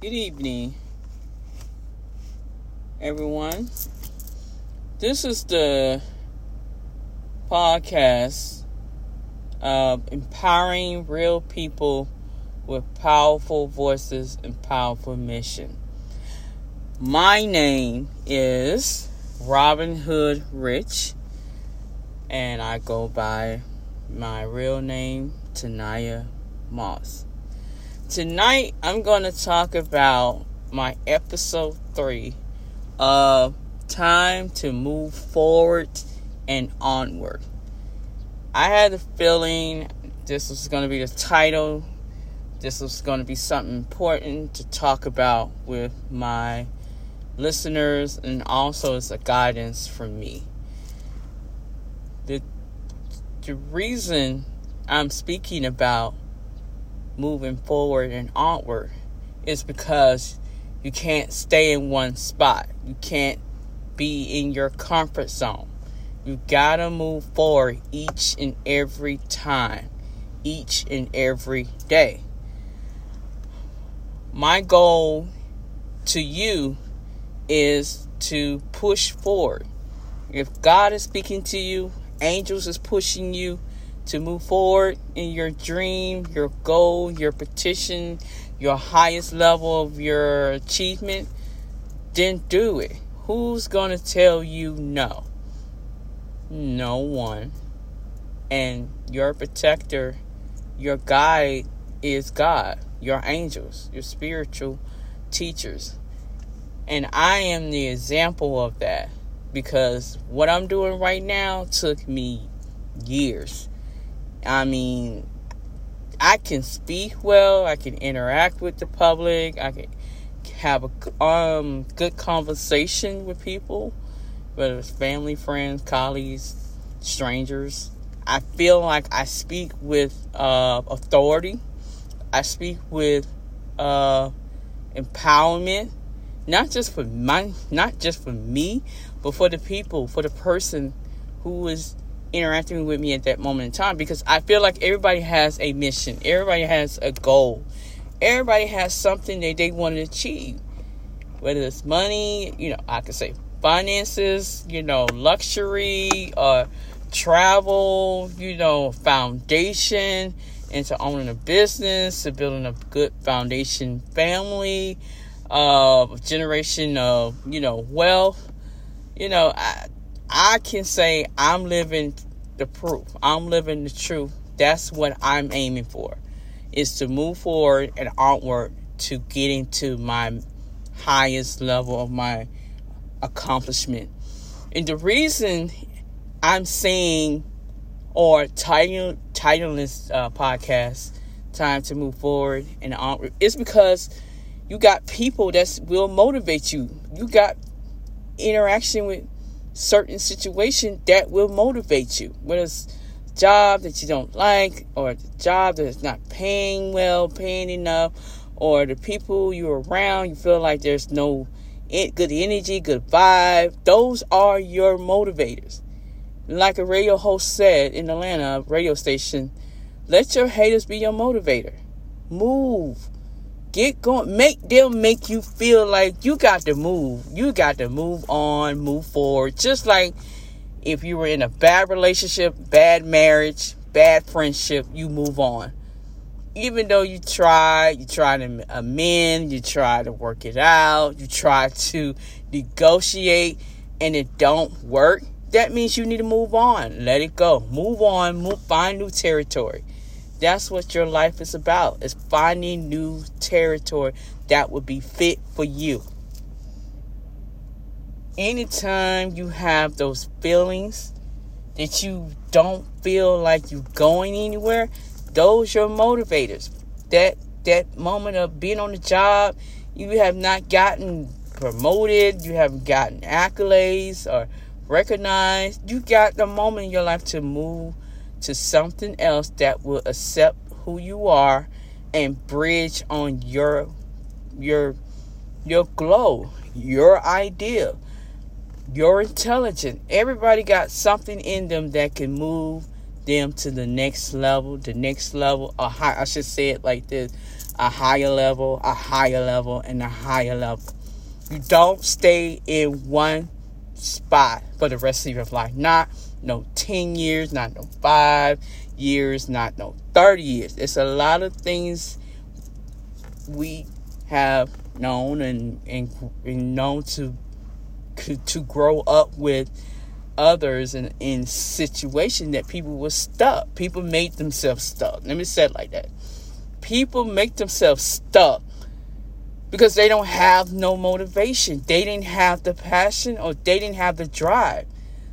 Good evening, everyone. This is the podcast of empowering real people with powerful voices and powerful mission. My name is Robin Hood Rich, and I go by my real name, Tania Moss. Tonight, I'm going to talk about my episode 3 of Time to Move Forward and Onward. I had the feeling this was going to be the title. This was going to be something important to talk about with my listeners, and also as a guidance for me. The reason I'm speaking about moving forward and onward is because you can't stay in one spot. You can't be in your comfort zone. You gotta move forward each and every time, each and every day. My goal to you is to push forward. If God is speaking to you, angels is pushing you to move forward in your dream, your goal, your petition, your highest level of your achievement, then do it. Who's going to tell you no? No one. And your protector, your guide is God, your angels, your spiritual teachers. And I am the example of that, because what I'm doing right now took me years. I mean, I can speak well, I can interact with the public, I can have a good conversation with people, whether it's family, friends, colleagues, strangers. I feel like I speak with authority. I speak with empowerment, not just for me, but for the people, for the person who is interacting with me at that moment in time, because I feel like everybody has a mission. Everybody has a goal. Everybody has something that they want to achieve, whether it's money, I could say finances, luxury, or travel, foundation, into owning a business, to building a good foundation family, generation of, wealth. I can say I'm living the proof. I'm living the truth. That's what I'm aiming for, is to move forward and onward to getting to my highest level of my accomplishment. And the reason I'm saying or titling this podcast Time to Move Forward and Onward is because you got people that will motivate you. You got interaction with certain situation that will motivate you, whether it's a job that you don't like, or the job that is not paying enough, or the people you're around, you feel like there's no good energy, good vibe. Those are your motivators. Like a radio host said in Atlanta radio station, let your haters be your motivator. Move. Get going. Make them make you feel like you got to move. You got to move on, move forward. Just like if you were in a bad relationship, bad marriage, bad friendship, you move on. Even though you try to amend, you try to work it out, you try to negotiate, and it don't work, that means you need to move on. Let it go. Move on. Find new territory. That's what your life is about, is finding new territory that would be fit for you. Anytime you have those feelings that you don't feel like you're going anywhere, those are your motivators. That moment of being on the job, you have not gotten promoted, you haven't gotten accolades or recognized. You got the moment in your life to move to something else that will accept who you are and bridge on your glow, your idea, your intelligence. Everybody got something in them that can move them to the next level, a high. I should say it like this. a higher level. You don't stay in one spot for the rest of your life. Not no 10 years, not no 5 years, not no 30 years. It's a lot of things we have known and known to grow up with others and in situation that people were stuck. People made themselves stuck. Let me say it like that. People make themselves stuck because they don't have no motivation. They didn't have the passion or they didn't have the drive.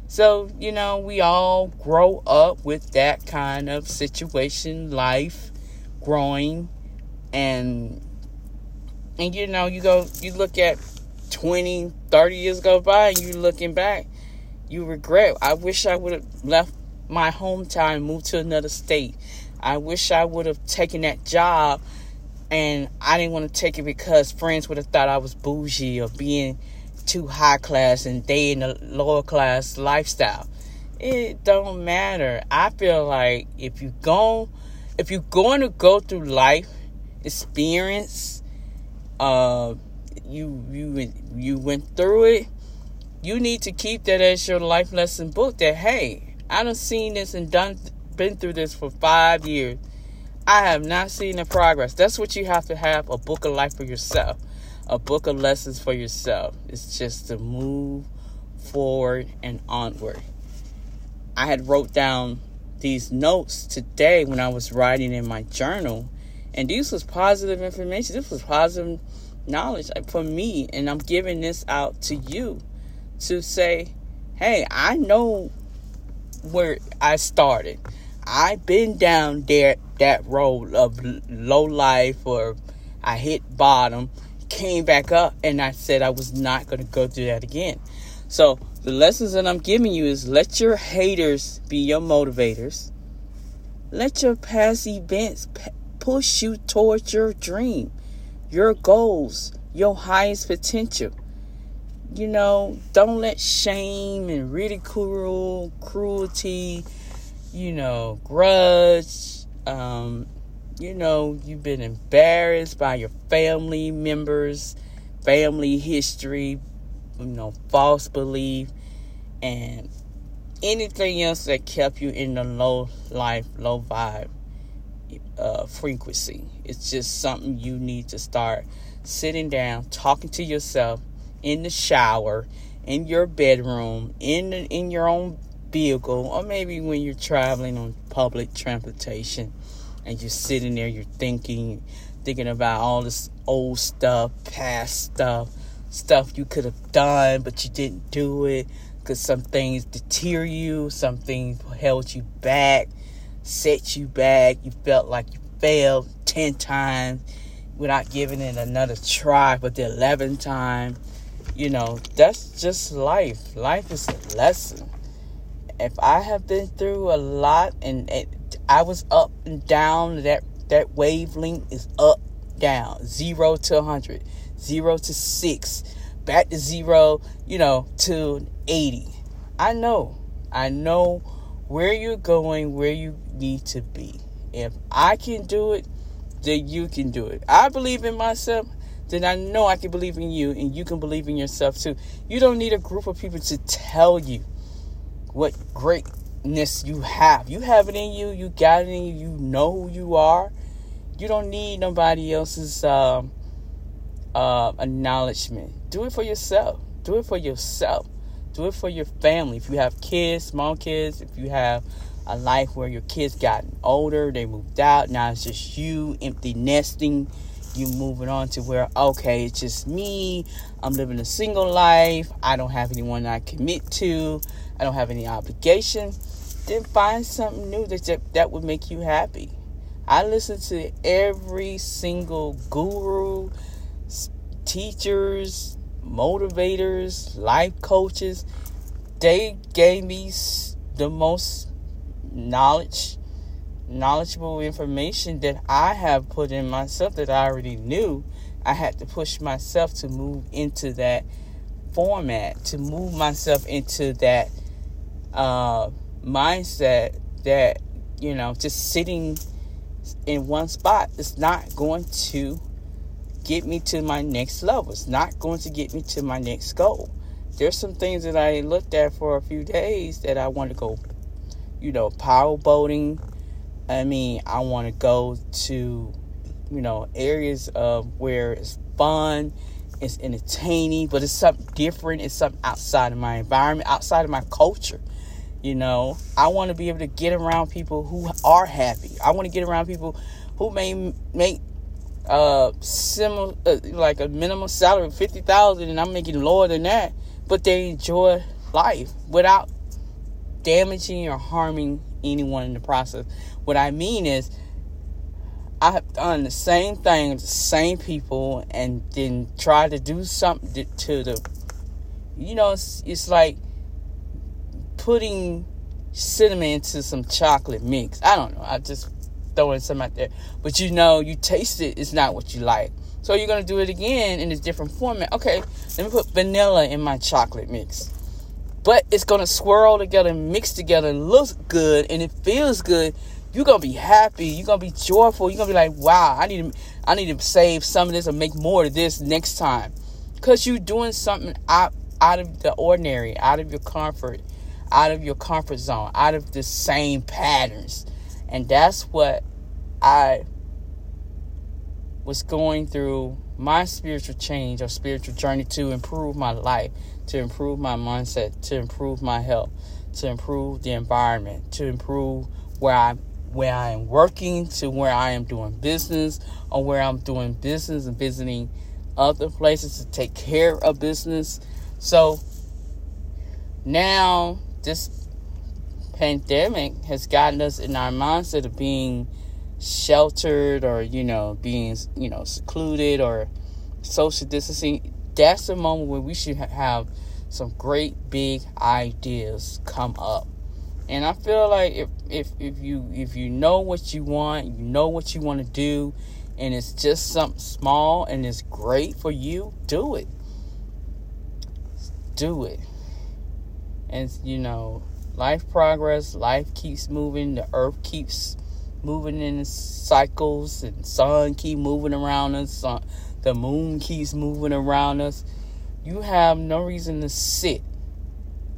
So, you know, we all grow up with that kind of situation, life, growing, and you know, you look at 20, 30 years go by and you looking back, you regret. I wish I would have left my hometown and moved to another state. I wish I would have taken that job and I didn't want to take it because friends would have thought I was bougie or being too high class and they in the lower class lifestyle. It don't matter. I feel like if you're going to go through life experience, you went through it, you need to keep that as your life lesson book that, hey, I done seen this and been through this for 5 years. I have not seen the progress. That's what you have to have, a book of life for yourself, a book of lessons for yourself. It's just to move forward and onward. I had wrote down these notes today when I was writing in my journal, and this was positive information. This was positive knowledge for me, and I'm giving this out to you to say, hey, I know where I started. I've been down there, that road of low life, or I hit bottom, came back up, and I said I was not going to go through that again. So the lessons that I'm giving you is let your haters be your motivators. Let your past events push you towards your dream, your goals, your highest potential. You know, don't let shame and ridicule, cruelty, you know, grudge, you know, you've been embarrassed by your family members, family history, you know, false belief, and anything else that kept you in the low life, low vibe frequency. It's just something you need to start sitting down, talking to yourself, in the shower, in your bedroom, in your own vehicle, or maybe when you're traveling on public transportation and you're sitting there, you're thinking about all this old stuff, past stuff you could have done, but you didn't do it because some things deter you, some things held you back, set you back. You felt like you failed 10 times without giving it another try, but the 11th time. You know, that's just life. Life is a lesson. If I have been through a lot and I was up and down, that wavelength is up, down, 0 to 100, 0 to 6, back to 0, you know, to 80. I know where you're going, where you need to be. If I can do it, then you can do it. I believe in myself. Then I know I can believe in you, and you can believe in yourself too. You don't need a group of people to tell you what greatness you have. You have it in you. You got it in you. You know who you are. You don't need nobody else's acknowledgement. Do it for yourself. Do it for yourself. Do it for your family. If you have kids, small kids, if you have a life where your kids gotten older, they moved out, now it's just you, empty nesting, you moving on to where, okay, it's just me, I'm living a single life, I don't have anyone I commit to, I don't have any obligation, then find something new that would make you happy. I listen to every single guru, teachers, motivators, life coaches. They gave me the most knowledgeable information that I have put in myself that I already knew. I had to push myself to move into that format, to move myself into that mindset that, you know, just sitting in one spot is not going to get me to my next level. It's not going to get me to my next goal. There's some things that I looked at for a few days that I want to go, power boating. I want to go to, areas of where it's fun, it's entertaining, but it's something different. It's something outside of my environment, outside of my culture. I want to be able to get around people who are happy. I want to get around people who may make similar, like a minimum salary of $50,000, and I'm making lower than that, but they enjoy life without damaging or harming anyone in the process. What I mean is, I have done the same thing with the same people and then try to do something to the, it's like putting cinnamon into some chocolate mix. I don't know. I just throwing some out there. But you taste it. It's not what you like. So you're going to do it again in a different format. Okay, let me put vanilla in my chocolate mix. But it's going to swirl together and mix together and look good. And it feels good. You're going to be happy. You're going to be joyful. You're going to be like, wow, I need to save some of this and make more of this next time. Because you're doing something out of the ordinary, out of your comfort, out of your comfort zone, out of the same patterns. And that's what I was going through my spiritual change or spiritual journey to improve my life, to improve my mindset, to improve my health, to improve the environment, to improve where I am working, to where I am doing business, or where I'm doing business and visiting other places to take care of business. So now this pandemic has gotten us in our mindset of being sheltered or, being, secluded or social distancing. That's the moment where we should have some great big ideas come up. And I feel like if you know what you want, to do, and it's just something small and it's great for you, do it. Do it. And, life progress, life keeps moving, the earth keeps moving in cycles, and sun keep moving around us, the moon keeps moving around us. You have no reason to sit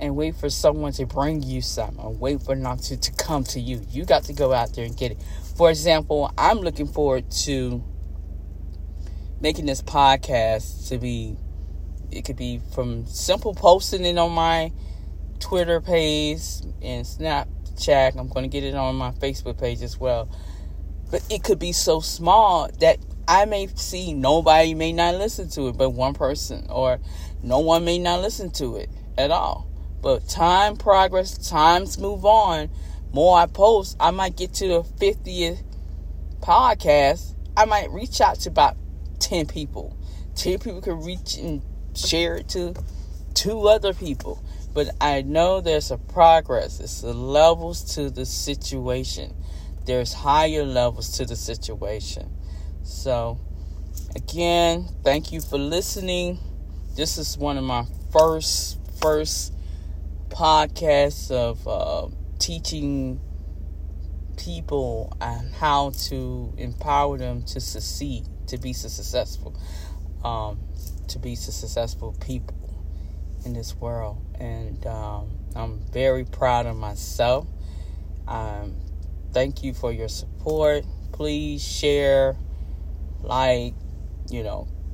and wait for someone to bring you something, or wait for not to come to you. You got to go out there and get it. For example, I'm looking forward to making this podcast it could be from simple posting it on my Twitter page and Snapchat. I'm going to get it on my Facebook page as well. But it could be so small that I may see nobody may not listen to it but one person, or no one may not listen to it at all. But time progress, times move on. More I post, I might get to the 50th podcast. I might reach out to about 10 people. 10 people can reach and share it to 2 other people. But I know there's a progress. There's levels to the situation. There's higher levels to the situation. So, again, thank you for listening. This is one of my first podcasts of teaching people on how to empower them to succeed, to be successful people in this world. And I'm very proud of myself. Thank you for your support. Please share, like,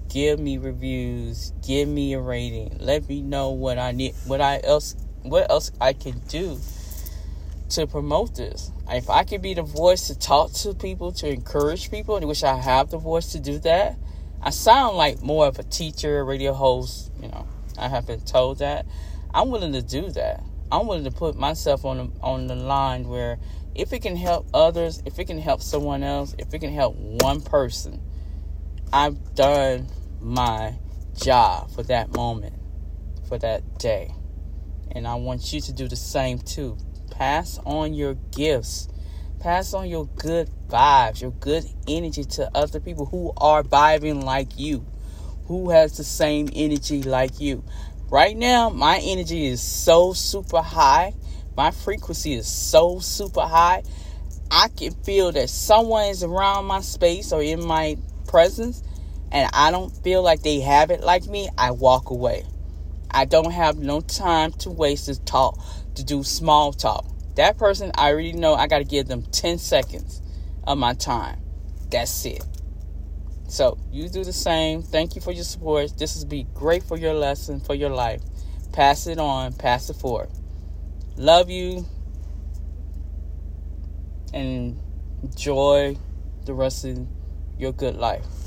give me reviews, give me a rating. Let me know what I need, what else I can do to promote this. If I could be the voice to talk to people, to encourage people, and which I have the voice to do that. I sound like more of a teacher, radio host, I have been told that. I'm willing to do that. I'm willing to put myself on the line where if it can help others, if it can help someone else, if it can help one person, I've done my job for that moment, for that day. And I want you to do the same too. Pass on your gifts. Pass on your good vibes, your good energy to other people who are vibing like you, who has the same energy like you. Right now, my energy is so super high. My frequency is so super high. I can feel that someone is around my space or in my presence and I don't feel like they have it like me, I walk away. I don't have no time to waste to talk, to do small talk. That person, I already know I got to give them 10 seconds of my time. That's it. So you do the same. Thank you for your support. This has been great for your lesson, for your life. Pass it on. Pass it forward. Love you. And enjoy the rest of your good life.